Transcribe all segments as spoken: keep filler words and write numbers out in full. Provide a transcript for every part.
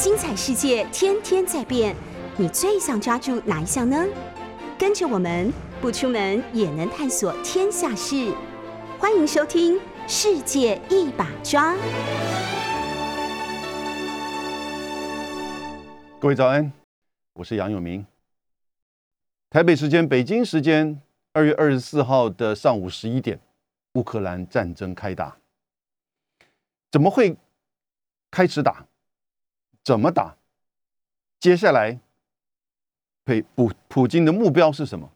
精彩世界天天在变，你最想抓住哪一项呢？跟着我们不出门也能探索天下事，欢迎收听《世界一把抓》。各位早安，我是杨永明。台北时间、北京时间二月二十四号的上午十一点，乌克兰战争开打。怎么会开始打？怎么打？接下来，普普京的目标是什么？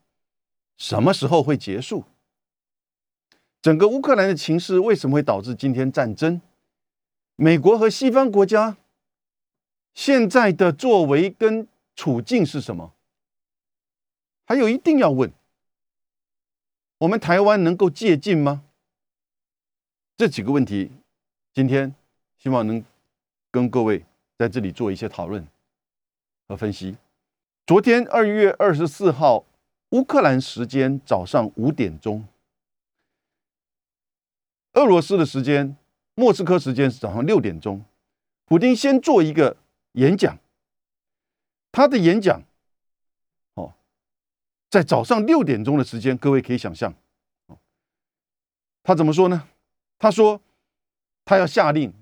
什么时候会结束？整个乌克兰的情势为什么会导致今天战争？美国和西方国家现在的作为跟处境是什么？还有一定要问，我们台湾能够借鉴吗？这几个问题，今天希望能跟各位在这里做一些讨论和分析。昨天二月二十四号乌克兰时间早上五点钟，俄罗斯的时间，莫斯科时间是早上六点钟，普丁先做一个演讲。他的演讲、哦、在早上六点钟的时间，各位可以想象、哦、他怎么说呢？他说他要下令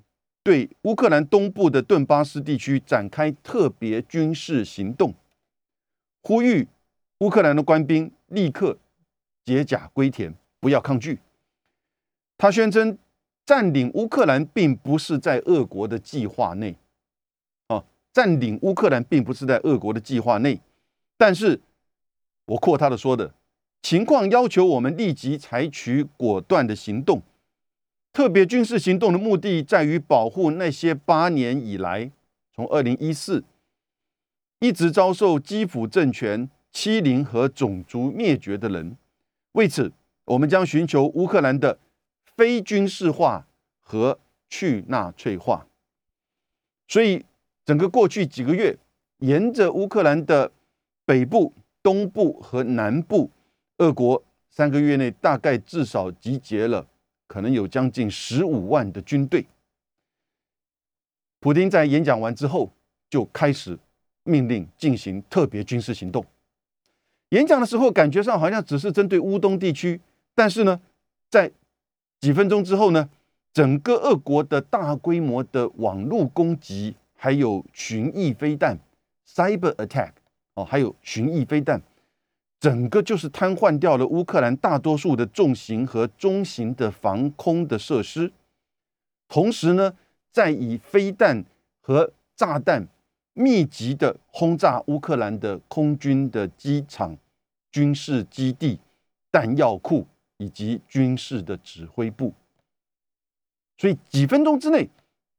对乌克兰东部的顿巴斯地区展开特别军事行动，呼吁乌克兰的官兵立刻解甲归田，不要抗拒。他宣称占领乌克兰并不是在俄国的计划内、啊、占领乌克兰并不是在俄国的计划内，但是我扩他的说的，情况要求我们立即采取果断的行动。特别军事行动的目的在于保护那些八年以来，从二零一四一直遭受基辅政权欺凌和种族灭绝的人。为此，我们将寻求乌克兰的非军事化和去纳粹化。所以整个过去几个月，沿着乌克兰的北部、东部和南部，俄国三个月内大概至少集结了可能有将近十五万的军队。普丁在演讲完之后，就开始命令进行特别军事行动。演讲的时候感觉上好像只是针对乌东地区，但是呢，在几分钟之后呢，整个俄国的大规模的网络攻击，还有巡弋飞弹 Cyber Attack、哦、还有巡弋飞弹，整个就是瘫痪掉了乌克兰大多数的重型和中型的防空的设施。同时呢，再以飞弹和炸弹密集的轰炸乌克兰的空军的机场、军事基地、弹药库以及军事的指挥部。所以几分钟之内，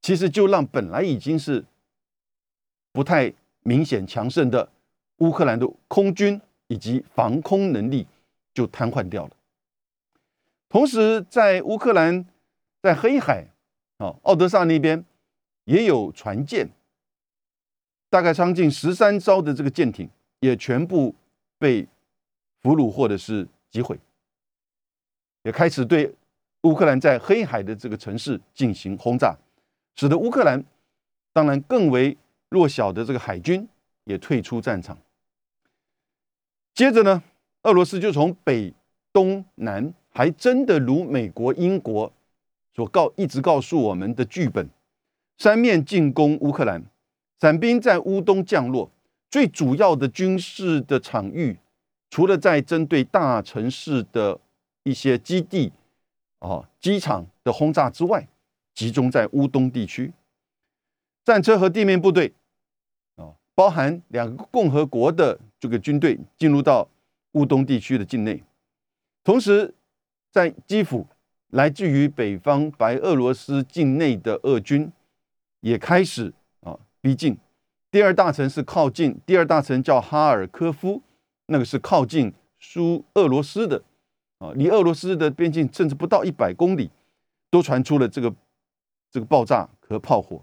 其实就让本来已经是不太明显强盛的乌克兰的空军以及防空能力就瘫痪掉了。同时在乌克兰，在黑海、哦、奥德萨那边也有船舰，大概将近十三艘的这个舰艇也全部被俘虏或者是击毁，也开始对乌克兰在黑海的这个城市进行轰炸，使得乌克兰当然更为弱小的这个海军也退出战场。接着呢，俄罗斯就从北、东、南，还真的如美国、英国所告一直告诉我们的剧本，三面进攻乌克兰。伞兵在乌东降落，最主要的军事的场域，除了在针对大城市的一些基地、啊、机场的轰炸之外，集中在乌东地区。战车和地面部队包含两个共和国的这个军队进入到乌东地区的境内。同时在基辅，来自于北方白俄罗斯境内的俄军也开始、啊、逼近。第二大城市靠近，第二大城叫哈尔科夫，那个是靠近苏俄罗斯的、啊、离俄罗斯的边境甚至不到一百公里，都传出了这个这个爆炸和炮火。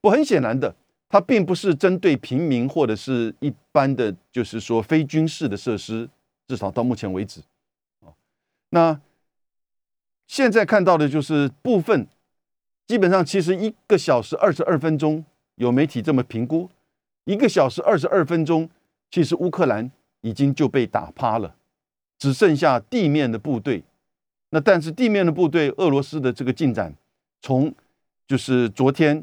不，很显然的，它并不是针对平民或者是一般的，就是说非军事的设施，至少到目前为止。那现在看到的就是部分，基本上其实一个小时二十二分钟有媒体这么评估，一个小时二十二分钟，其实乌克兰已经就被打趴了，只剩下地面的部队。那但是地面的部队，俄罗斯的这个进展，从就是昨天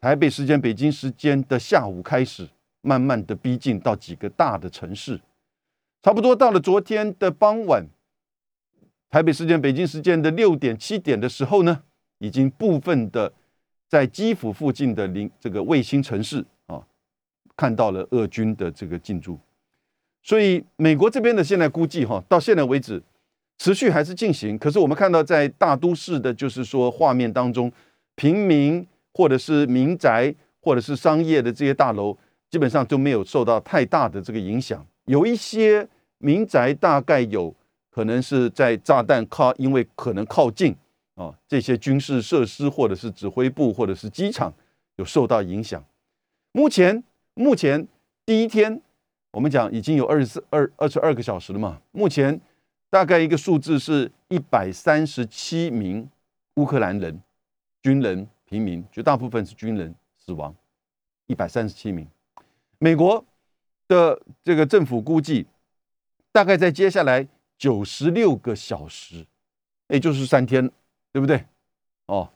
台北时间、北京时间的下午开始，慢慢的逼近到几个大的城市，差不多到了昨天的傍晚，台北时间、北京时间的六点、七点的时候呢，已经部分的在基辅附近的零这个卫星城市啊，看到了俄军的这个进驻。所以美国这边的现在估计哈、啊，到现在为止持续还是进行，可是我们看到在大都市的，就是说画面当中，平民或者是民宅或者是商业的这些大楼，基本上都没有受到太大的这个影响。有一些民宅大概有可能是在炸弹靠，因为可能靠近啊这些军事设施或者是指挥部或者是机场有受到影响。目前目前第一天，我们讲已经有二十二二十二个小时了嘛，目前大概一个数字是一百三十七名乌克兰人，军人、平民，绝大部分是军人死亡，一百三十七名。美国的这个政府估计，大概在接下来九十六个小时，也就是三天，对不对？哦，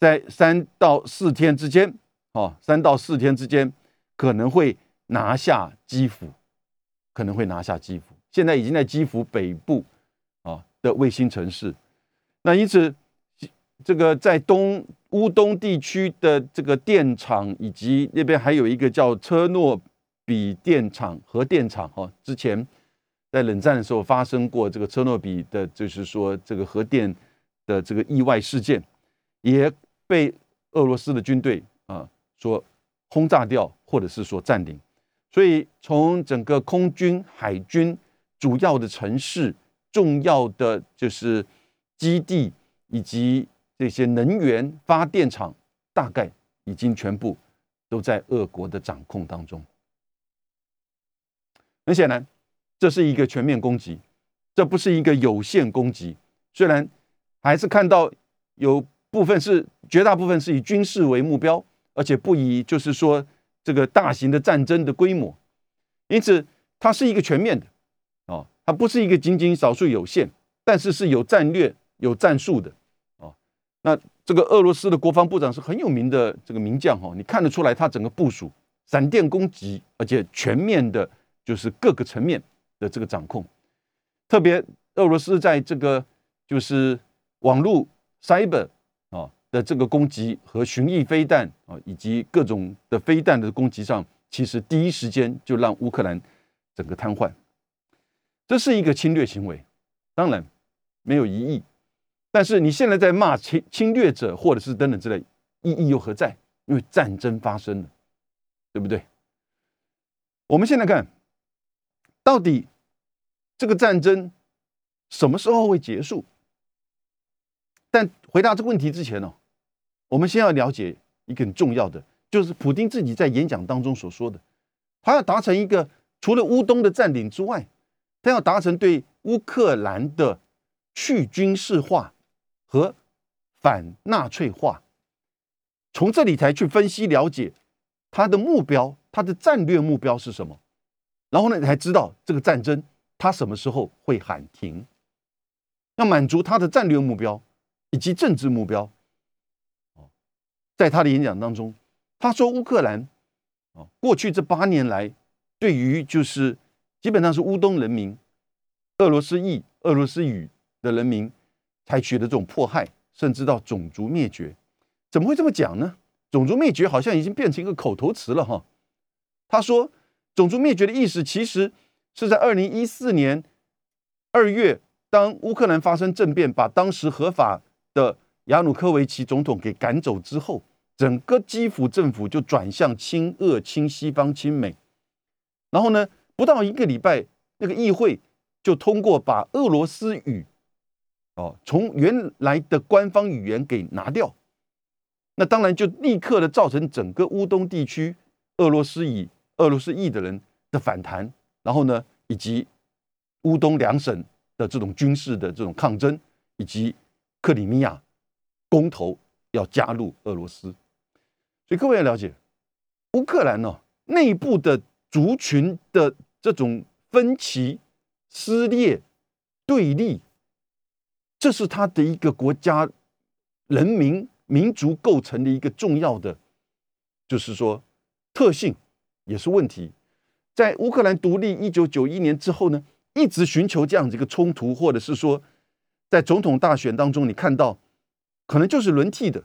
在三到四天之间，哦，三到四天之间可能会拿下基辅，可能会拿下基辅。现在已经在基辅北部啊的卫星城市，那因此这个在东乌东地区的这个电厂，以及那边还有一个叫车诺比电厂核电厂啊，之前在冷战的时候发生过这个车诺比的，就是说这个核电的这个意外事件，也被俄罗斯的军队啊所轰炸掉，或者是所占领。所以从整个空军、海军主要的城市、重要的就是基地，以及这些能源发电厂，大概已经全部都在俄国的掌控当中。很显然，这是一个全面攻击，这不是一个有限攻击。虽然还是看到有部分是，绝大部分是以军事为目标，而且不以就是说这个大型的战争的规模，因此它是一个全面的。哦，它不是一个仅仅少数有限，但是是有战略、有战术的。哦，那这个俄罗斯的国防部长是很有名的这个名将哈、哦，你看得出来他整个部署闪电攻击，而且全面的，就是各个层面的这个掌控。特别俄罗斯在这个就是网络 cyber 啊、哦、的这个攻击和巡弋飞弹啊、哦、以及各种的飞弹的攻击上，其实第一时间就让乌克兰整个瘫痪。这是一个侵略行为，当然没有疑义，但是你现在在骂 侵, 侵略者或者是等等之类，意义又何在？因为战争发生了，对不对？我们现在看到底这个战争什么时候会结束，但回答这个问题之前呢、哦，我们先要了解一个很重要的，就是普丁自己在演讲当中所说的，他要达成一个除了乌东的占领之外，他要达成对乌克兰的去军事化和反纳粹化，从这里才去分析了解他的目标，他的战略目标是什么，然后呢，才知道这个战争他什么时候会喊停，要满足他的战略目标以及政治目标。在他的演讲当中，他说乌克兰过去这八年来，对于就是基本上是乌东人民、俄罗斯裔、俄罗斯语的人民采取的这种迫害，甚至到种族灭绝。怎么会这么讲呢？种族灭绝好像已经变成一个口头词了哈。他说，种族灭绝的意思其实是在二零一四年二月，当乌克兰发生政变，把当时合法的亚努科维奇总统给赶走之后，整个基辅政府就转向亲俄、亲西方、亲美，然后呢？不到一个礼拜，那个议会就通过把俄罗斯语哦从原来的官方语言给拿掉，那当然就立刻的造成整个乌东地区俄罗斯语、俄罗斯裔的人的反弹，然后呢，以及乌东两省的这种军事的这种抗争，以及克里米亚公投要加入俄罗斯。所以各位要了解，乌克兰哦内部的族群的这种分歧、撕裂、对立，这是他的一个国家人民民族构成的一个重要的，就是说特性也是问题。在乌克兰独立一九九一年之后呢，一直寻求这样子一个冲突，或者是说在总统大选当中，你看到可能就是轮替的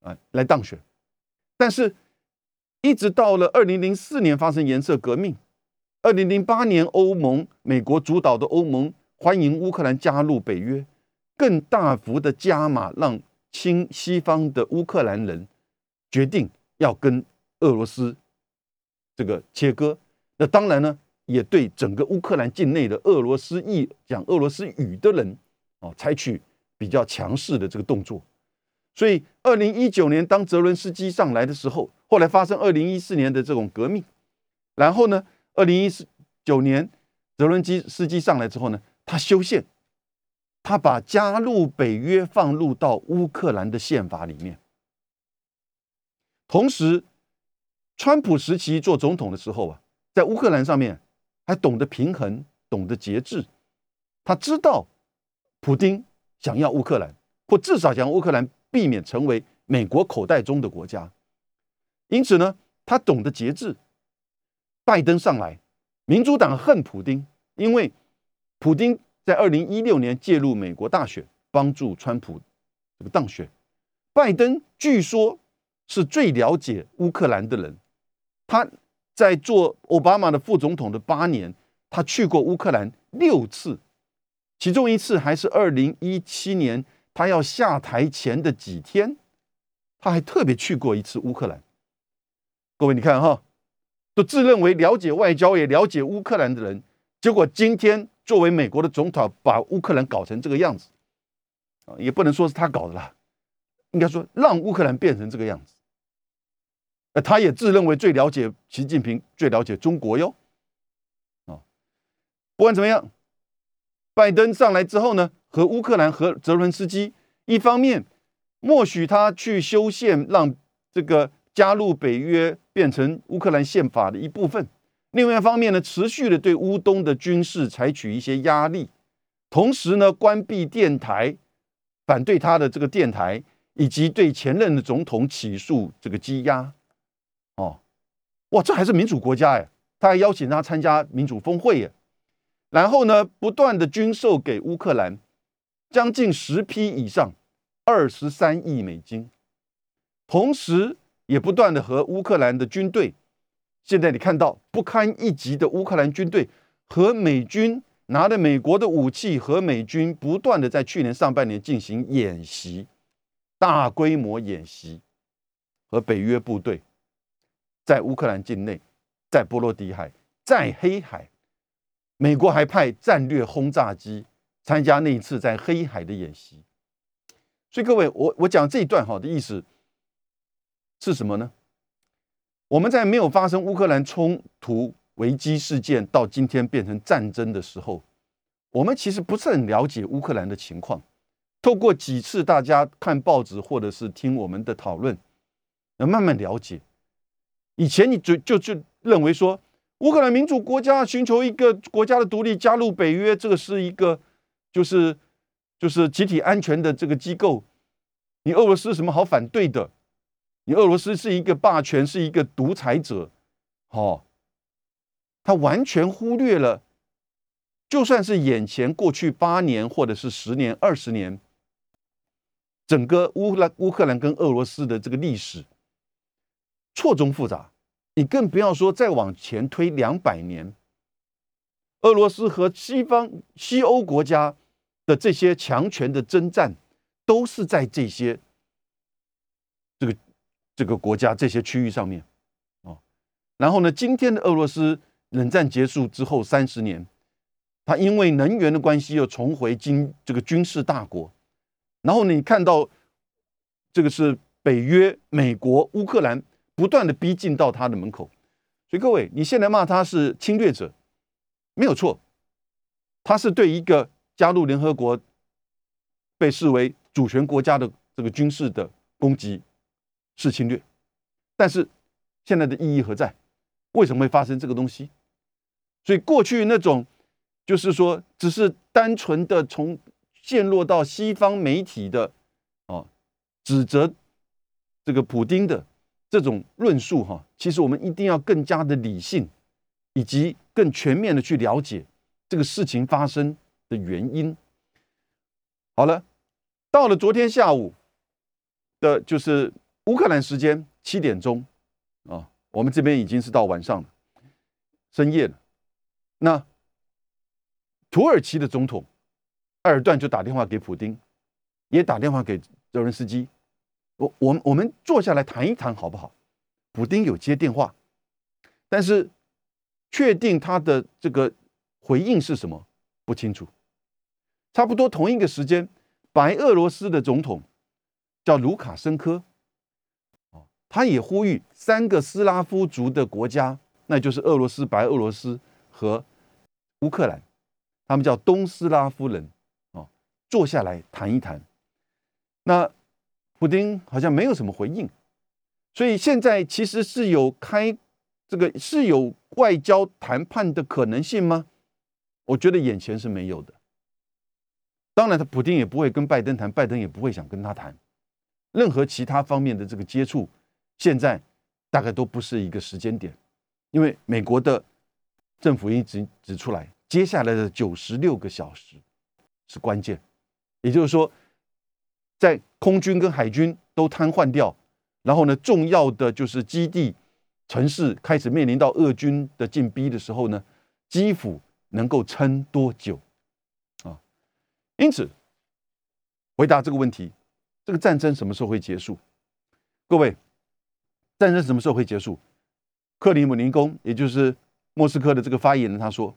啊来当选，但是一直到了二零零四年发生颜色革命，二零零八年欧盟美国主导的欧盟欢迎乌克兰加入北约，更大幅的加码，让亲西方的乌克兰人决定要跟俄罗斯这个切割。那当然呢，也对整个乌克兰境内的俄罗斯裔讲俄罗斯语的人。哦、采取比较强势的这个动作，所以二零一九年当泽伦斯基上来的时候，后来发生二零一四年的这种革命，然后呢，二零一九年泽伦斯基上来之后呢，他修宪，他把加入北约放入到乌克兰的宪法里面。同时，川普时期做总统的时候啊，在乌克兰上面还懂得平衡，懂得节制，他知道。普丁想要乌克兰，或至少想要乌克兰避免成为美国口袋中的国家，因此呢，他懂得节制。拜登上来，民主党恨普丁，因为普丁在二零一六年介入美国大选，帮助川普这个当选。拜登据说是最了解乌克兰的人，他在做奥巴马的副总统的八年，他去过乌克兰六次。其中一次还是二零一七年，他要下台前的几天，他还特别去过一次乌克兰。各位，你看哈，都自认为了解外交也了解乌克兰的人，结果今天作为美国的总统，把乌克兰搞成这个样子，也不能说是他搞的啦，应该说让乌克兰变成这个样子。而他也自认为最了解习近平，最了解中国哟。啊，不管怎么样。拜登上来之后呢，和乌克兰和泽伦斯基一方面默许他去修宪，让这个加入北约变成乌克兰宪法的一部分；另外一方面呢，持续的对乌东的军事采取一些压力，同时呢，关闭电台，反对他的这个电台，以及对前任的总统起诉这个羁押。哦，哇，这还是民主国家哎，他还邀请他参加民主峰会哎。然后呢，不断的军售给乌克兰，将近十批以上，二十三亿美金。同时，也不断的和乌克兰的军队，现在你看到不堪一击的乌克兰军队和美军拿着美国的武器，和美军不断的在去年上半年进行演习，大规模演习，和北约部队在乌克兰境内，在波罗的海，在黑海。美国还派战略轰炸机参加那一次在黑海的演习。所以各位，我我讲这一段好的意思是什么呢？我们在没有发生乌克兰冲突危机事件到今天变成战争的时候，我们其实不是很了解乌克兰的情况。透过几次大家看报纸或者是听我们的讨论，能慢慢了解。以前你就就就认为说，乌克兰民主国家寻求一个国家的独立，加入北约，这个是一个就是就是集体安全的这个机构。你俄罗斯什么好反对的？你俄罗斯是一个霸权，是一个独裁者，哦，他完全忽略了，就算是眼前过去八年或者是十年、二十年，整个乌兰乌克兰跟俄罗斯的这个历史错综复杂。你更不要说再往前推两百年，俄罗斯和西方西欧国家的这些强权的征战，都是在这些这个这个国家这些区域上面啊。然后呢，今天的俄罗斯冷战结束之后三十年，它因为能源的关系又重回经这个军事大国。然后呢，你看到这个是北约、美国、乌克兰。不断的逼近到他的门口，所以各位，你现在骂他是侵略者，没有错，他是对一个加入联合国被视为主权国家的这个军事的攻击是侵略，但是现在的意义何在？为什么会发生这个东西？所以过去那种就是说只是单纯的从陷落到西方媒体的哦指责这个普丁的这种论述哈、啊，其实我们一定要更加的理性，以及更全面的去了解这个事情发生的原因。好了，到了昨天下午的，就是乌克兰时间七点钟啊，我们这边已经是到晚上了，深夜了。那土耳其的总统埃尔段就打电话给普丁，也打电话给泽连斯基，我我我们坐下来谈一谈好不好？普丁有接电话，但是确定他的这个回应是什么不清楚。差不多同一个时间，白俄罗斯的总统叫卢卡申科，他也呼吁三个斯拉夫族的国家，那就是俄罗斯、白俄罗斯和乌克兰，他们叫东斯拉夫人，哦，坐下来谈一谈。那普丁好像没有什么回应，所以现在其实是有开这个是有外交谈判的可能性吗？我觉得眼前是没有的。当然，普丁也不会跟拜登谈，拜登也不会想跟他谈，任何其他方面的这个接触，现在大概都不是一个时间点，因为美国的政府已经指出来，接下来的九十六个小时是关键，也就是说，在空军跟海军都瘫痪掉，然后呢，重要的就是基地城市开始面临到俄军的进逼的时候呢，基辅能够撑多久啊？因此，回答这个问题，这个战争什么时候会结束？各位，战争什么时候会结束？克里姆林宫，也就是莫斯科的这个发言人他说，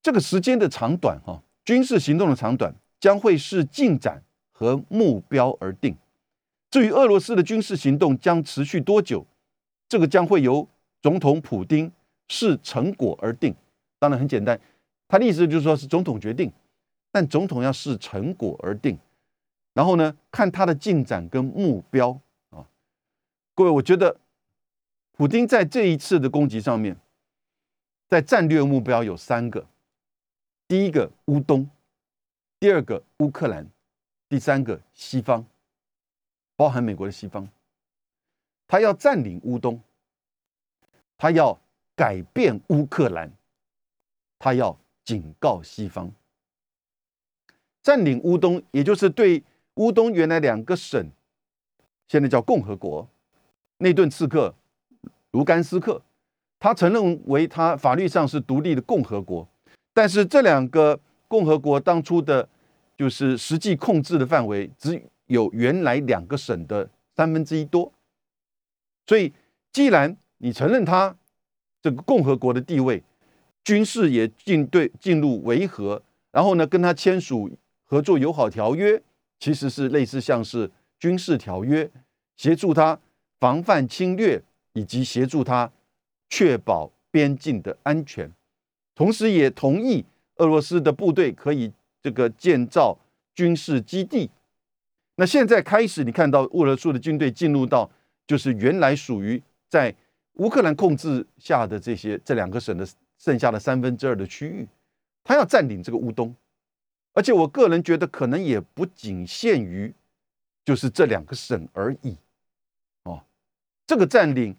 这个时间的长短、啊、军事行动的长短将会视进展和目标而定。至于俄罗斯的军事行动将持续多久，这个将会由总统普丁视成果而定。当然很简单，他的意思就是说是总统决定，但总统要视成果而定。然后呢，看他的进展跟目标啊，各位，我觉得普丁在这一次的攻击上面，在战略目标有三个：第一个乌东，第二个乌克兰，第三个西方，包含美国的西方。他要占领乌东，他要改变乌克兰，他要警告西方。占领乌东，也就是对乌东原来两个省，现在叫共和国，内顿刺客、卢甘斯克，他承认为他法律上是独立的共和国，但是这两个共和国当初的就是实际控制的范围只有原来两个省的三分之一多。所以既然你承认他这个共和国的地位，军事也进对进入维和，然后呢跟他签署合作友好条约，其实是类似像是军事条约，协助他防范侵略，以及协助他确保边境的安全，同时也同意俄罗斯的部队可以这个建造军事基地。那现在开始，你看到俄罗斯的军队进入到就是原来属于在乌克兰控制下的这些这两个省的剩下的三分之二的区域，他要占领这个乌东，而且我个人觉得可能也不仅限于就是这两个省而已。哦，这个占领。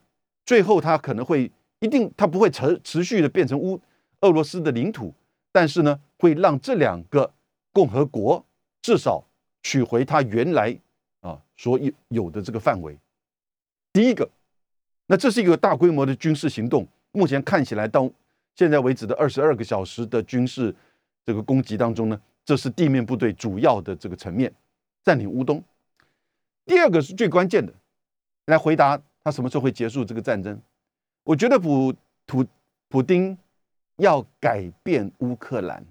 最后，它可能会一定，它不会持持续的变成乌俄罗斯的领土，但是呢，会让这两个共和国至少取回它原来啊所有的这个范围。第一个，那这是一个大规模的军事行动，目前看起来到现在为止的二十二个小时的军事这个攻击当中呢，这是地面部队主要的这个层面占领乌东。第二个是最关键的，来回答。他什么时候会结束这个战争？我觉得普普普丁要改变乌克兰。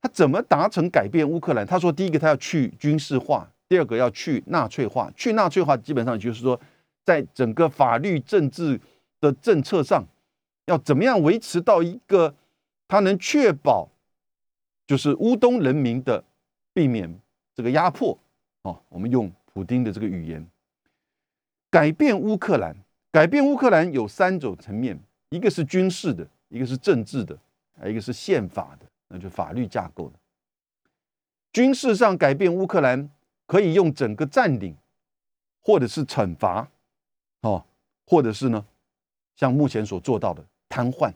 他怎么达成改变乌克兰？他说，第一个他要去军事化，第二个要去纳粹化。去纳粹化基本上就是说，在整个法律政治的政策上，要怎么样维持到一个他能确保就是乌东人民的避免这个压迫。哦，我们用普丁的这个语言。改变乌克兰，改变乌克兰有三种层面，一个是军事的，一个是政治的，一个是宪法的，那就法律架构的。军事上改变乌克兰可以用整个占领，或者是惩罚、哦、或者是呢像目前所做到的瘫痪。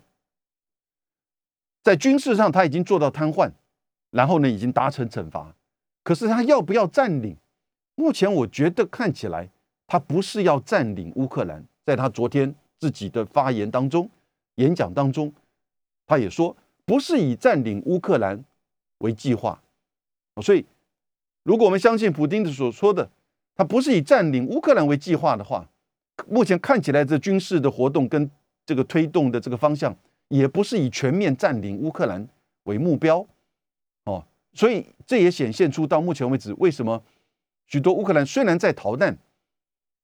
在军事上他已经做到瘫痪，然后呢已经达成惩罚，可是他要不要占领？目前我觉得看起来他不是要占领乌克兰。在他昨天自己的发言当中，演讲当中，他也说不是以占领乌克兰为计划。所以如果我们相信普丁所说的他不是以占领乌克兰为计划的话，目前看起来这军事的活动跟这个推动的这个方向也不是以全面占领乌克兰为目标、哦、所以这也显现出到目前为止为什么许多乌克兰虽然在逃难，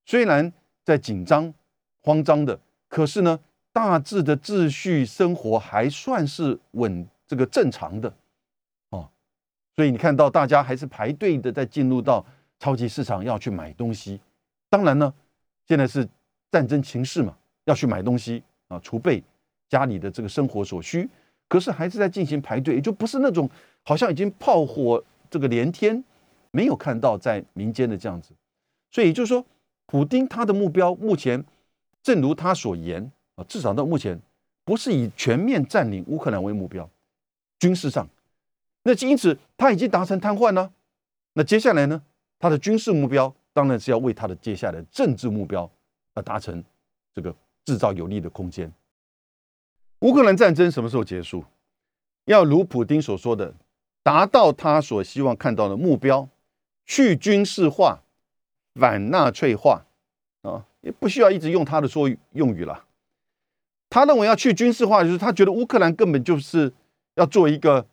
虽然在紧张慌张的，可是呢大致的秩序生活还算是稳，这个正常的、哦、所以你看到大家还是排队的在进入到超级市场要去买东西。当然呢现在是战争情势嘛，要去买东西啊，储备家里的这个生活所需，可是还是在进行排队，也就不是那种好像已经炮火这个连天，没有看到在民间的这样子。所以也就是说普丁他的目标目前正如他所言、啊、至少到目前不是以全面占领乌克兰为目标，军事上那因此他已经达成瘫痪了。那接下来呢他的军事目标当然是要为他的接下来的政治目标而达成这个制造有利的空间。乌克兰战争什么时候结束？要如普丁所说的达到他所希望看到的目标，去军事化，反纳粹化、啊、也不需要一直用他的说语用语了。他认为要去军事化就是他觉得乌克兰根本就是要做一个，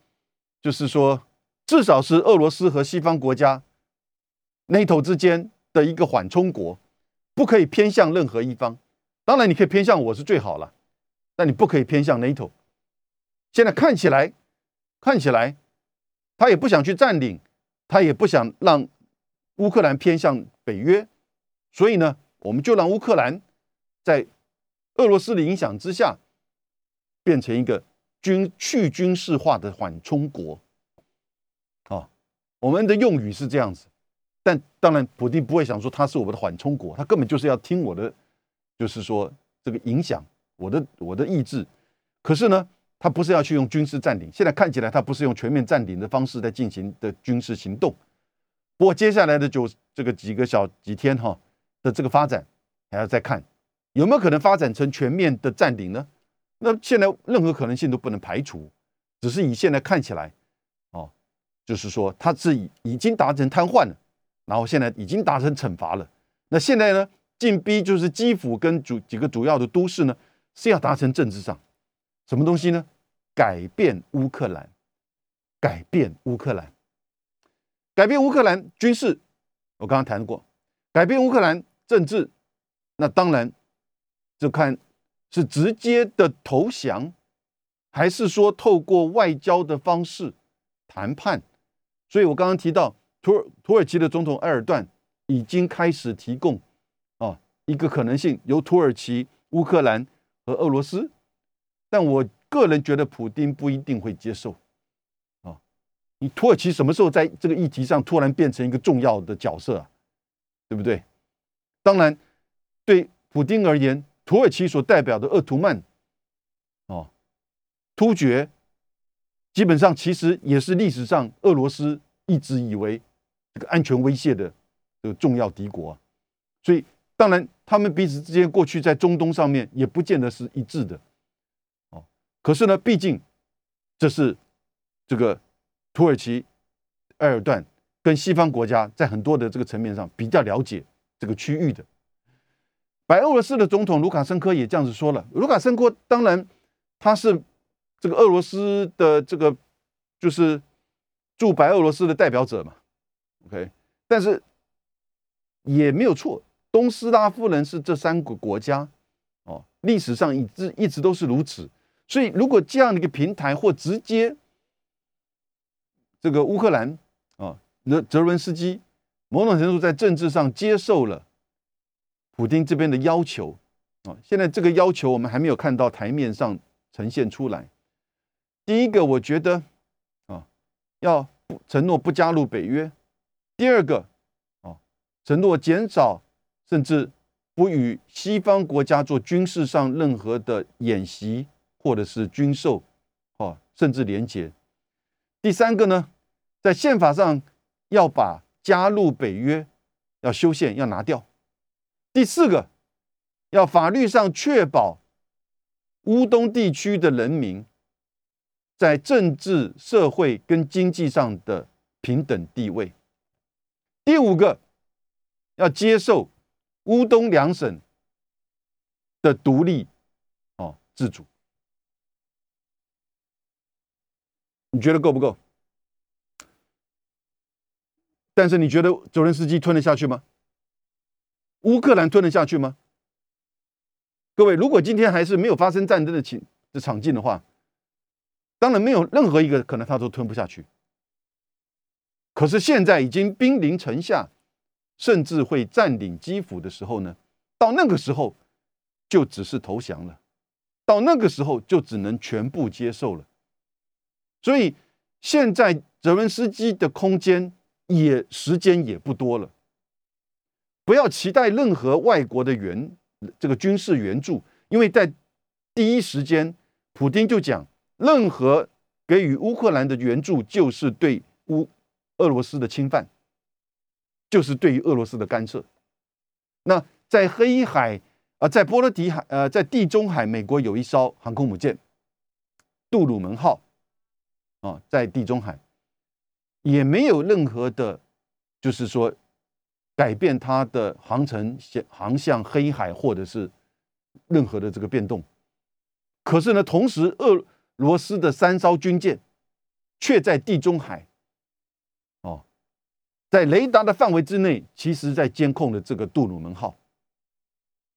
就是说至少是俄罗斯和西方国家NATO 之间的一个缓冲国，不可以偏向任何一方。当然你可以偏向我是最好了，但你不可以偏向 NATO。 现在看起来看起来他也不想去占领，他也不想让乌克兰偏向北约，所以呢我们就让乌克兰在俄罗斯的影响之下变成一个军去军事化的缓冲国、哦、我们的用语是这样子。但当然普丁不会想说他是我们的缓冲国，他根本就是要听我的，就是说这个影响我的我的意志。可是呢他不是要去用军事占领，现在看起来他不是用全面占领的方式在进行的军事行动。不过接下来的就这个几个小几天哈的这个发展还要再看有没有可能发展成全面的占领呢？那现在任何可能性都不能排除，只是以现在看起来哦，就是说他是已经达成瘫痪了，然后现在已经达成惩罚了。那现在呢进逼就是基辅跟主几个主要的都市呢是要达成政治上什么东西呢？改变乌克兰，改变乌克兰，改变乌克兰。军事我刚刚谈过，改变乌克兰政治那当然就看是直接的投降，还是说透过外交的方式谈判。所以我刚刚提到土耳其的总统埃尔段已经开始提供、啊、一个可能性，由土耳其、乌克兰和俄罗斯。但我个人觉得普丁不一定会接受、啊、你土耳其什么时候在这个议题上突然变成一个重要的角色、啊、对不对？当然对普丁而言，土耳其所代表的鄂图曼、啊、突厥基本上其实也是历史上俄罗斯一直以为这个安全威胁的这个重要敌国、啊、所以当然他们彼此之间过去在中东上面也不见得是一致的、哦、可是呢毕竟这是这个土耳其埃尔段跟西方国家在很多的这个层面上比较了解这个区域的。白俄罗斯的总统卢卡申科也这样子说了，卢卡申科当然他是这个俄罗斯的这个就是驻白俄罗斯的代表者嘛 ，OK， 但是也没有错，东斯拉夫人是这三个国家哦，历史上一直一直都是如此。所以，如果这样的一个平台或直接这个乌克兰啊，泽伦斯基某种程度在政治上接受了普丁这边的要求啊，现在这个要求我们还没有看到台面上呈现出来。第一个，我觉得啊，要承诺不加入北约；第二个啊，承诺减少甚至不与西方国家做军事上任何的演习或者是军售啊，甚至联结。第三个呢，在宪法上要把加入北约要修宪，要拿掉。第四个，要法律上确保乌东地区的人民在政治、社会跟经济上的平等地位。第五个，要接受乌东两省的独立、哦、自主。你觉得够不够？但是你觉得泽连斯基吞得下去吗？乌克兰吞得下去吗？各位，如果今天还是没有发生战争的场景的话，当然没有任何一个可能他都吞不下去。可是现在已经兵临城下，甚至会占领基辅的时候呢，到那个时候就只是投降了，到那个时候就只能全部接受了。所以现在泽连斯基的空间也时间也不多了。不要期待任何外国的援这个军事援助，因为在第一时间，普丁就讲，任何给予乌克兰的援助就是对乌俄罗斯的侵犯，就是对于俄罗斯的干涉。那在黑海啊、呃，在波罗的海呃，在地中海，美国有一艘航空母舰“杜鲁门号”啊、呃，在地中海也没有任何的，就是说改变它的航程航向黑海或者是任何的这个变动。可是呢，同时俄罗斯的三艘军舰却在地中海、哦、在雷达的范围之内，其实在监控的这个杜鲁门号。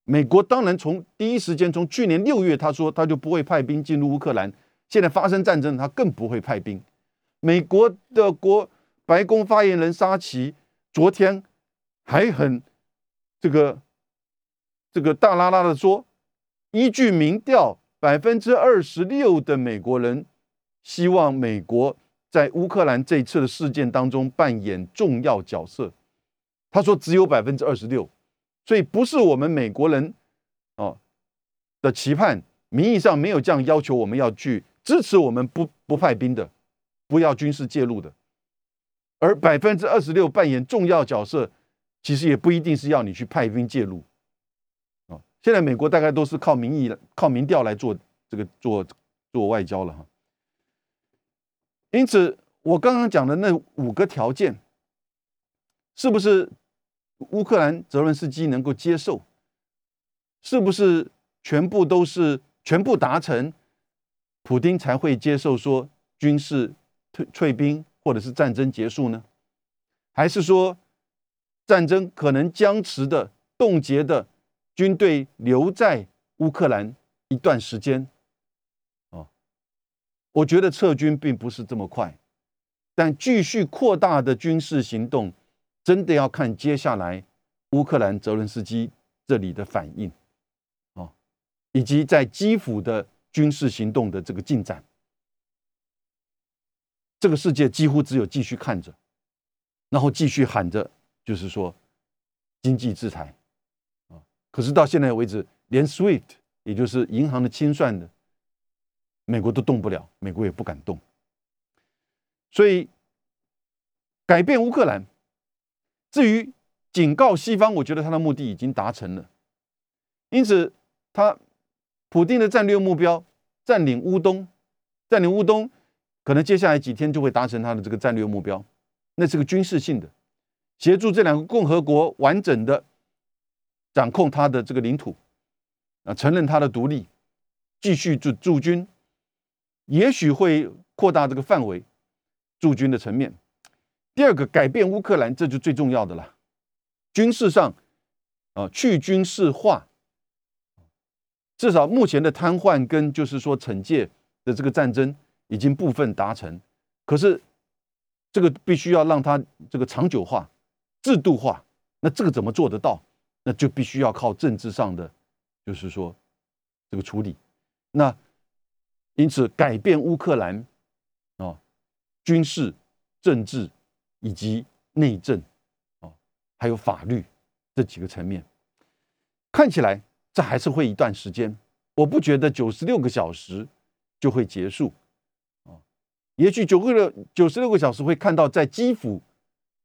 美国当然从第一时间，从去年六月他说他就不会派兵进入乌克兰，现在发生战争他更不会派兵。美国的国白宫发言人沙奇昨天还很这个这个大拉拉的说，依据民调，百分之二十六的美国人希望美国在乌克兰这一次的事件当中扮演重要角色。他说只有百分之二十六，所以不是我们美国人啊的期盼，名义上没有这样要求我们要去支持我们不不派兵的，不要军事介入的，而百分之二十六扮演重要角色。其实也不一定是要你去派兵介入、哦、现在美国大概都是靠民意、靠民调来做这个做做外交了哈。因此，我刚刚讲的那五个条件，是不是乌克兰泽连斯基能够接受？是不是全部都是全部达成，普丁才会接受说军事退退兵或者是战争结束呢？还是说？战争可能僵持的、冻结的军队留在乌克兰一段时间、哦、我觉得撤军并不是这么快，但继续扩大的军事行动真的要看接下来乌克兰泽连斯基这里的反应、哦、以及在基辅的军事行动的这个进展。这个世界几乎只有继续看着，然后继续喊着就是说经济制裁、啊、可是到现在为止，连 S W I F T 也就是银行的清算的，美国都动不了，美国也不敢动。所以改变乌克兰，至于警告西方，我觉得他的目的已经达成了。因此他普丁的战略目标占领乌东，占领乌东可能接下来几天就会达成他的这个战略目标，那是个军事性的，协助这两个共和国完整的掌控他的这个领土、呃、承认他的独立，继续驻驻军，也许会扩大这个范围驻军的层面。第二个，改变乌克兰，这就最重要的了。军事上、呃、去军事化，至少目前的瘫痪跟就是说惩戒的这个战争已经部分达成，可是这个必须要让它这个长久化、制度化，那这个怎么做得到？那就必须要靠政治上的，就是说这个处理。那因此，改变乌克兰啊、哦、军事、政治以及内政啊、哦，还有法律这几个层面，看起来这还是会一段时间。我不觉得九十六个小时就会结束啊、哦，也许九个九十六个小时会看到在基辅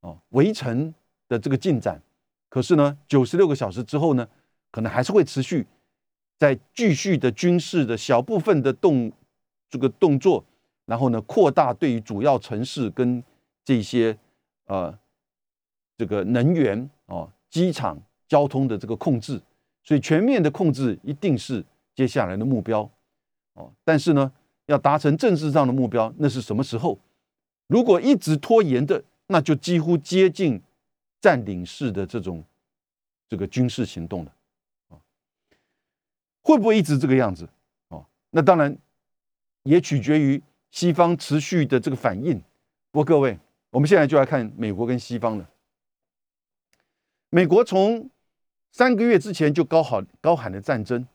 啊围城的这个进展。可是呢，九十六个小时之后呢，可能还是会持续在继续的军事的小部分的动这个动作，然后呢，扩大对于主要城市跟这些呃这个能源啊、哦、机场交通的这个控制，所以全面的控制一定是接下来的目标哦。但是呢，要达成政治上的目标，那是什么时候？如果一直拖延的，那就几乎接近占领式的这种这个军事行动了、啊、会不会一直这个样子、啊、那当然也取决于西方持续的这个反应。不过各位，我们现在就来看美国跟西方了。美国从三个月之前就高喊高喊了战争，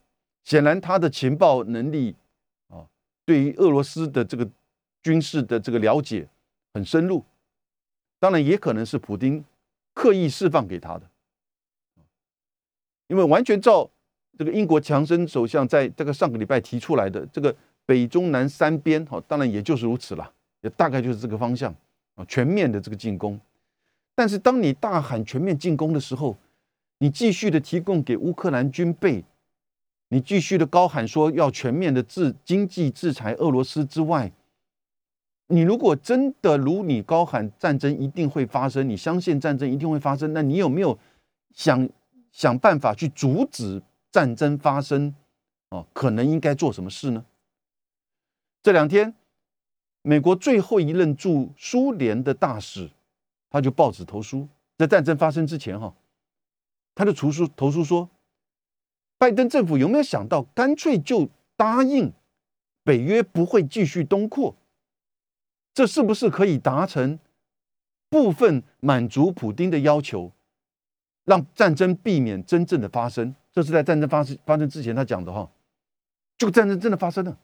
显然他的情报能力、啊、对于俄罗斯的这个军事的这个了解很深入，当然也可能是普丁刻意释放给他的，因为完全照这个英国强生首相在这个上个礼拜提出来的这个北中南三边、哦、当然也就是如此了，也大概就是这个方向、哦、全面的这个进攻。但是当你大喊全面进攻的时候，你继续的提供给乌克兰军备，你继续的高喊说要全面的制经济制裁俄罗斯之外，你如果真的如你高喊战争一定会发生，你相信战争一定会发生，那你有没有想想办法去阻止战争发生、哦、可能应该做什么事呢？这两天美国最后一任驻苏联的大使他就报纸投书，在战争发生之前、哦、他就投书投书说，拜登政府有没有想到干脆就答应北约不会继续东扩，这是不是可以达成部分满足普丁的要求，让战争避免真正的发生？这是在战争发生发生之前他讲的哈，这个战争真的发生了。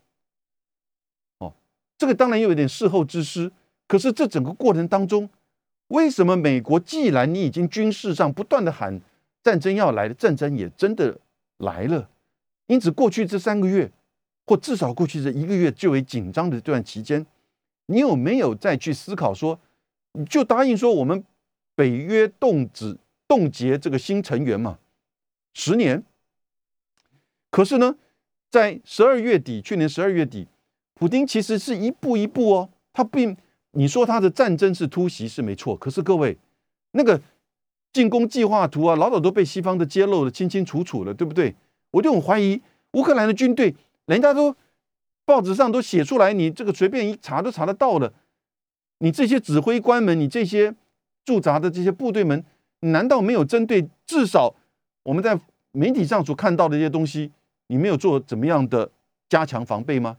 哦，这个当然又有点事后之师，可是这整个过程当中，为什么美国既然你已经军事上不断的喊战争要来了，战争也真的来了，因此过去这三个月，或至少过去这一个月最为紧张的这段期间，你有没有再去思考说，你就答应说我们北约冻止冻结这个新成员嘛，十年。可是呢，在十二月底，去年十二月底，普丁其实是一步一步哦，他并你说他的战争是突袭是没错，可是各位那个进攻计划图啊，老早都被西方的揭露的清清楚楚了，对不对？我就很怀疑乌克兰的军队，人家都。报纸上都写出来，你这个随便一查都查得到了。你这些指挥官们，你这些驻扎的这些部队们，难道没有针对至少我们在媒体上所看到的一些东西，你没有做怎么样的加强防备吗？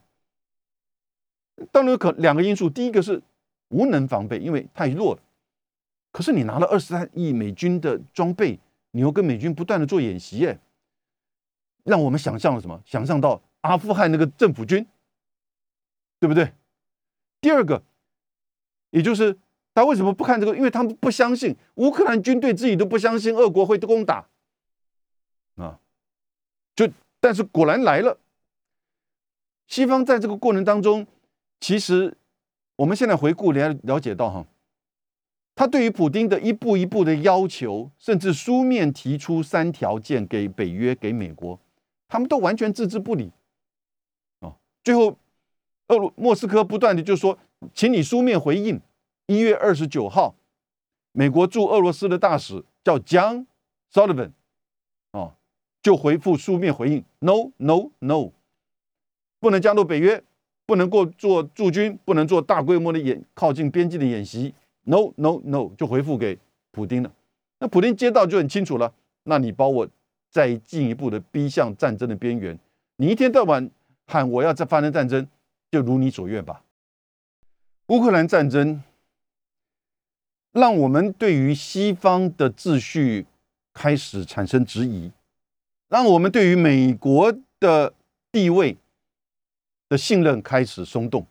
当然有可两个因素，第一个是无能防备，因为太弱了。可是你拿了二十三亿美军的装备，你又跟美军不断的做演习耶，让我们想象了什么？想象到阿富汗那个政府军。对不对？第二个，也就是他为什么不看这个？因为他们不相信，乌克兰军队自己都不相信俄国会攻打啊！就但是果然来了。西方在这个过程当中，其实我们现在回顾了了解到哈，他对于普丁的一步一步的要求，甚至书面提出三条件给北约、给美国，他们都完全置之不理啊！最后。莫斯科不断的就说，请你书面回应。一月二十九号，美国驻俄罗斯的大使叫江 Sullivan、哦、就回复书面回应 ：No, No, No， 不能加入北约，不能够做驻军，不能做大规模的演靠近边境的演习。No, No, No， 就回复给普丁了。那普丁接到就很清楚了，那你把我再进一步的逼向战争的边缘。你一天到晚喊我要再发生战争。就如你所愿吧。乌克兰战争让我们对于西方的秩序开始产生质疑，让我们对于美国的地位的信任开始松动。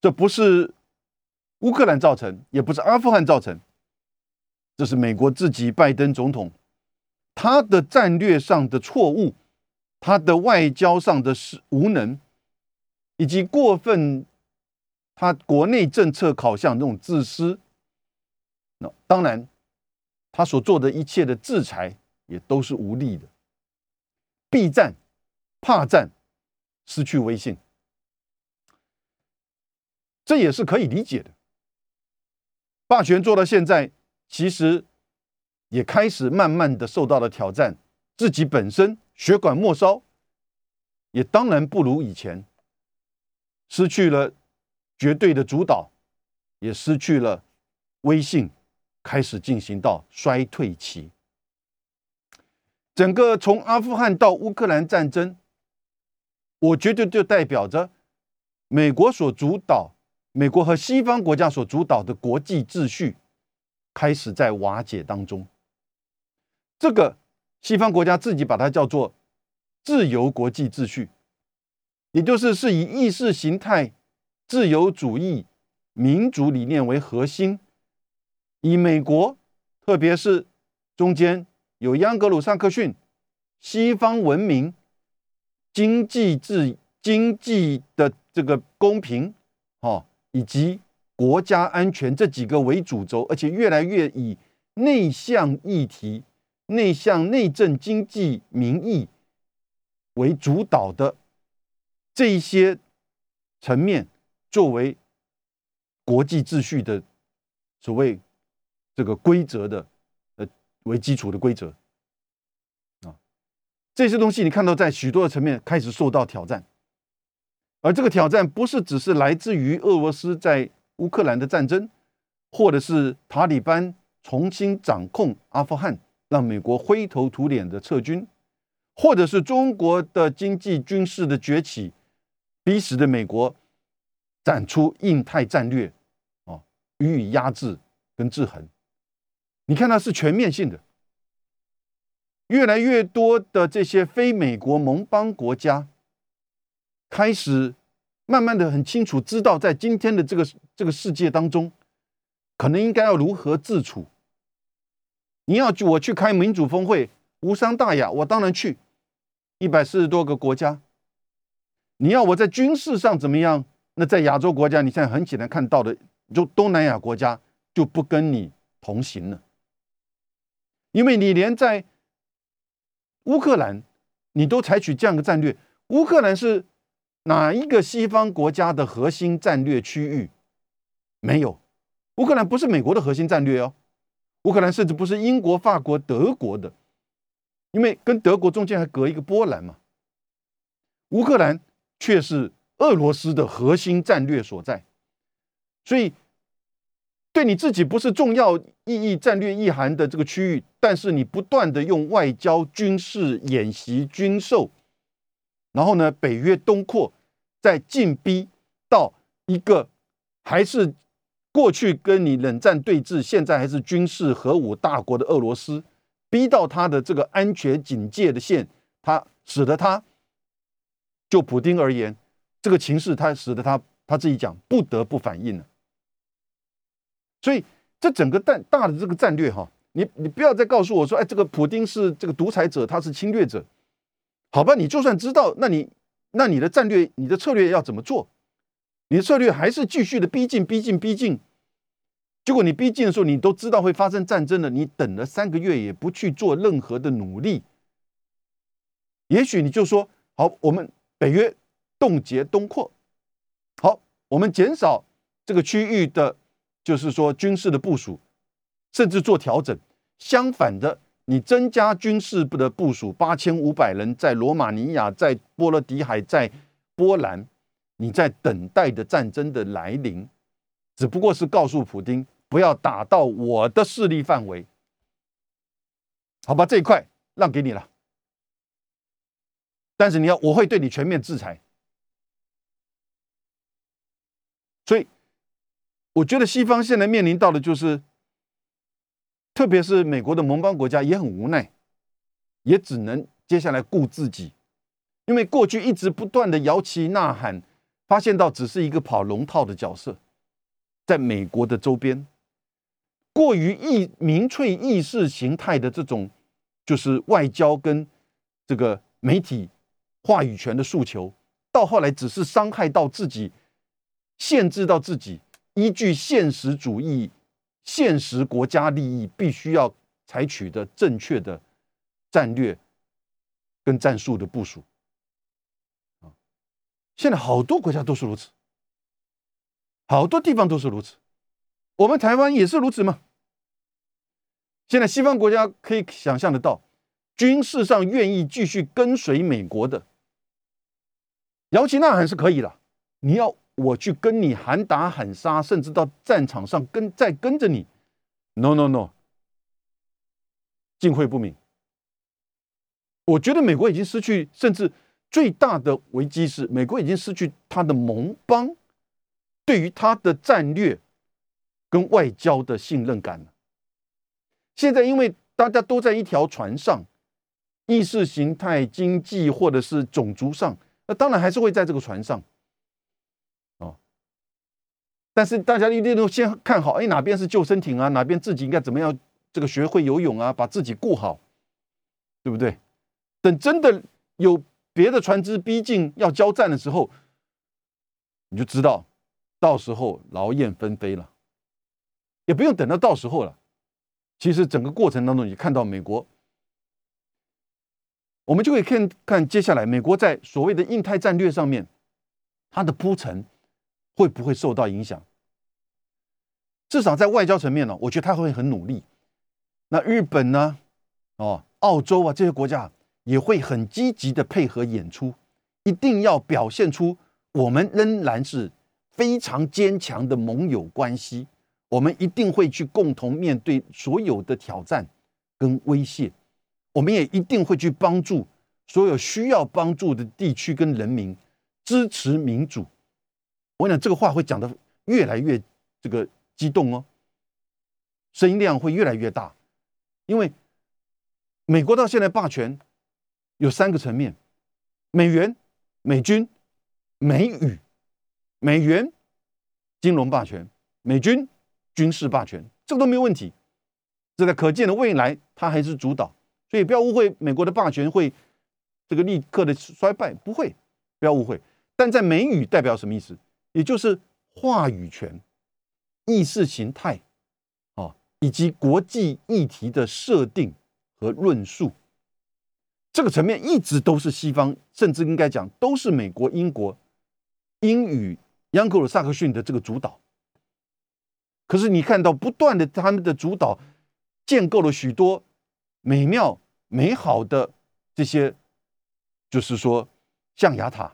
这不是乌克兰造成，也不是阿富汗造成，这是美国自己拜登总统他的战略上的错误，他的外交上的无能，以及过分他国内政策考量那种自私。那当然他所做的一切的制裁也都是无力的，避战怕战，失去威信，这也是可以理解的。霸权做到现在其实也开始慢慢的受到了挑战，自己本身血管末梢也当然不如以前，失去了绝对的主导，也失去了威信，开始进行到衰退期。整个从阿富汗到乌克兰战争，我觉得就代表着美国所主导，美国和西方国家所主导的国际秩序开始在瓦解当中。这个西方国家自己把它叫做自由国际秩序，也就是是以意识形态、自由主义、民主理念为核心，以美国，特别是中间有盎格鲁撒克逊、西方文明、经济制、经济的这个公平、哦、以及国家安全这几个为主轴，而且越来越以内向议题、内向内政、经济民意为主导的这一些层面作为国际秩序的所谓这个规则的呃为基础的规则啊，这些东西你看到在许多的层面开始受到挑战，而这个挑战不是只是来自于俄罗斯在乌克兰的战争，或者是塔利班重新掌控阿富汗，让美国灰头土脸的撤军，或者是中国的经济军事的崛起，逼使的美国展出印太战略、哦、予以压制跟制衡。你看它是全面性的，越来越多的这些非美国盟邦国家开始慢慢的很清楚知道，在今天的这个这个世界当中可能应该要如何自处。你要我去开民主峰会无伤大雅，我当然去，一百四十多个国家。你要我在军事上怎么样，那在亚洲国家，你现在很简单看到的，就东南亚国家就不跟你同行了，因为你连在乌克兰，你都采取这样的战略。乌克兰是哪一个西方国家的核心战略区域？没有，乌克兰不是美国的核心战略哦，乌克兰甚至不是英国、法国、德国的，因为跟德国中间还隔一个波兰嘛。乌克兰却是俄罗斯的核心战略所在，所以对你自己不是重要意义、战略意涵的这个区域，但是你不断的用外交、军事演习、军售，然后呢，北约东扩，再进逼到一个还是过去跟你冷战对峙，现在还是军事核武大国的俄罗斯，逼到他的这个安全警戒的线，他使得他，就普丁而言，这个情势他使得他他自己讲不得不反应了。所以这整个大的这个战略哈，你你不要再告诉我说，哎，这个普丁是这个独裁者，他是侵略者，好吧？你就算知道，那你那你的战略、你的策略要怎么做？你的策略还是继续的逼近、逼近、逼近。结果你逼近的时候，你都知道会发生战争了，你等了三个月也不去做任何的努力，也许你就说好，我们北约冻结东扩，好，我们减少这个区域的，就是说军事的部署，甚至做调整。相反的，你增加军事的部署，八千五百人在罗马尼亚、在波罗的海、在波兰，你在等待的战争的来临，只不过是告诉普丁不要打到我的势力范围，好吧，这一块让给你了，但是你要我会对你全面制裁。所以我觉得西方现在面临到的就是特别是美国的盟邦国家也很无奈，也只能接下来顾自己，因为过去一直不断的摇旗呐喊，发现到只是一个跑龙套的角色，在美国的周边，过于意民粹意识形态的这种就是外交跟这个媒体话语权的诉求，到后来只是伤害到自己，限制到自己，依据现实主义、现实国家利益必须要采取的正确的战略跟战术的部署。现在好多国家都是如此，好多地方都是如此，我们台湾也是如此吗？现在西方国家可以想象得到，军事上愿意继续跟随美国的，摇旗呐喊是可以的，你要我去跟你喊打喊杀，甚至到战场上跟再跟着你 no no no 敬会不明。我觉得美国已经失去，甚至最大的危机是美国已经失去他的盟邦对于他的战略跟外交的信任感了。现在因为大家都在一条船上，意识形态、经济或者是种族上，那当然还是会在这个船上、哦、但是大家一定都先看好，哎，哪边是救生艇啊，哪边自己应该怎么样，这个学会游泳啊，把自己顾好，对不对？等真的有别的船只逼近要交战的时候，你就知道到时候劳燕分飞了，也不用等到到时候了。其实整个过程当中，你看到美国，我们就可以 看, 看接下来美国在所谓的印太战略上面，它的铺陈会不会受到影响。至少在外交层面呢、啊，我觉得它会很努力。那日本呢、啊哦、澳洲啊，这些国家也会很积极的配合演出，一定要表现出我们仍然是非常坚强的盟友关系，我们一定会去共同面对所有的挑战跟威胁，我们也一定会去帮助所有需要帮助的地区跟人民，支持民主。我想这个话会讲得越来越这个激动哦，声音量会越来越大，因为美国到现在霸权有三个层面：美元、美军、美语。美元金融霸权，美军军事霸权，这个都没有问题，这在可见的未来它还是主导。所以不要误会美国的霸权会这个立刻的衰败，不会，不要误会。但在美语代表什么意思？也就是话语权、意识形态、啊、以及国际议题的设定和论述，这个层面一直都是西方，甚至应该讲都是美国、英国、英语杨克鲁萨克逊的这个主导。可是你看到不断的他们的主导建构了许多美妙美好的这些就是说象牙塔，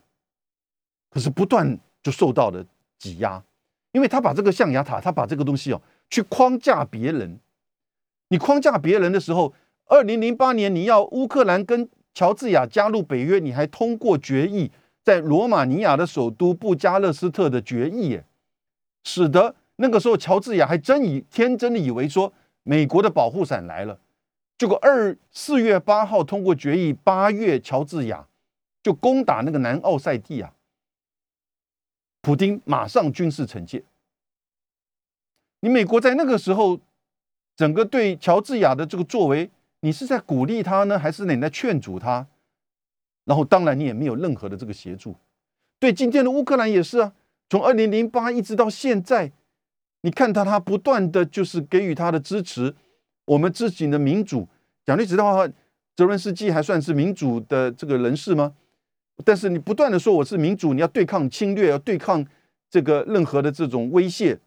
可是不断就受到了挤压，因为他把这个象牙塔，他把这个东西、哦、去框架别人。你框架别人的时候，二零零八年你要乌克兰跟乔治亚加入北约，你还通过决议，在罗马尼亚的首都布加勒斯特的决议，使得那个时候乔治亚还真以天真的以为说美国的保护伞来了，结果二四月八号通过决议，八月乔治亚就攻打那个南奥塞梯亚，普丁马上军事惩戒。你美国在那个时候整个对乔治亚的这个作为，你是在鼓励他呢，还是你在劝阻他？然后当然你也没有任何的这个协助。对今天的乌克兰也是啊，从二零零八一直到现在，你看到他不断的就是给予他的支持，我们自己的民主。讲句实话，泽伦斯基还算是民主的这个人士吗？但是你不断的说我是民主，你要对抗侵略，要对抗这个任何的这种威胁、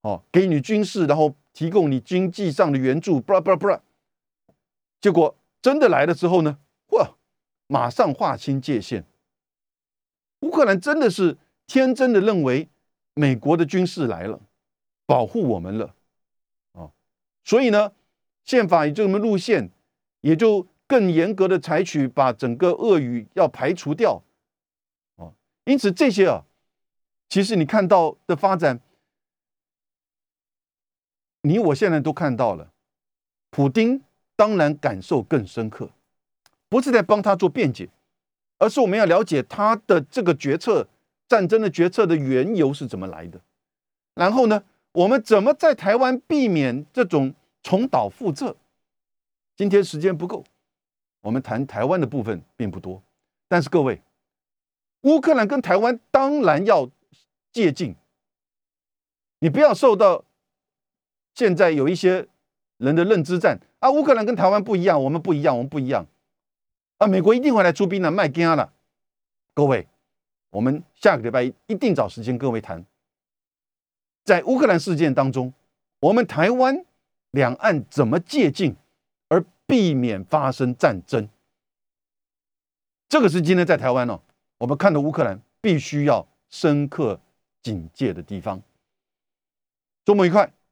哦、给你军事，然后提供你经济上的援助， blah blah blah。 结果真的来了之后呢，哇，马上划清界限。乌克兰真的是天真的认为美国的军事来了，保护我们了、哦、所以呢宪法以这个路线也就更严格的采取把整个俄语要排除掉、哦、因此这些啊，其实你看到的发展，你我现在都看到了，普丁当然感受更深刻，不是在帮他做辩解，而是我们要了解他的这个决策，战争的决策的缘由是怎么来的。然后呢，我们怎么在台湾避免这种重蹈覆辙？今天时间不够，我们谈台湾的部分并不多，但是各位，乌克兰跟台湾当然要借鉴，你不要受到现在有一些人的认知战啊，乌克兰跟台湾不一样，我们不一样，我们不一样啊，美国一定会来出兵的，卖惊了。各位，我们下个礼拜一定找时间跟各位谈，在乌克兰事件当中，我们台湾两岸怎么借鉴而避免发生战争，这个是今天在台湾哦，我们看到乌克兰必须要深刻警戒的地方。周末愉快，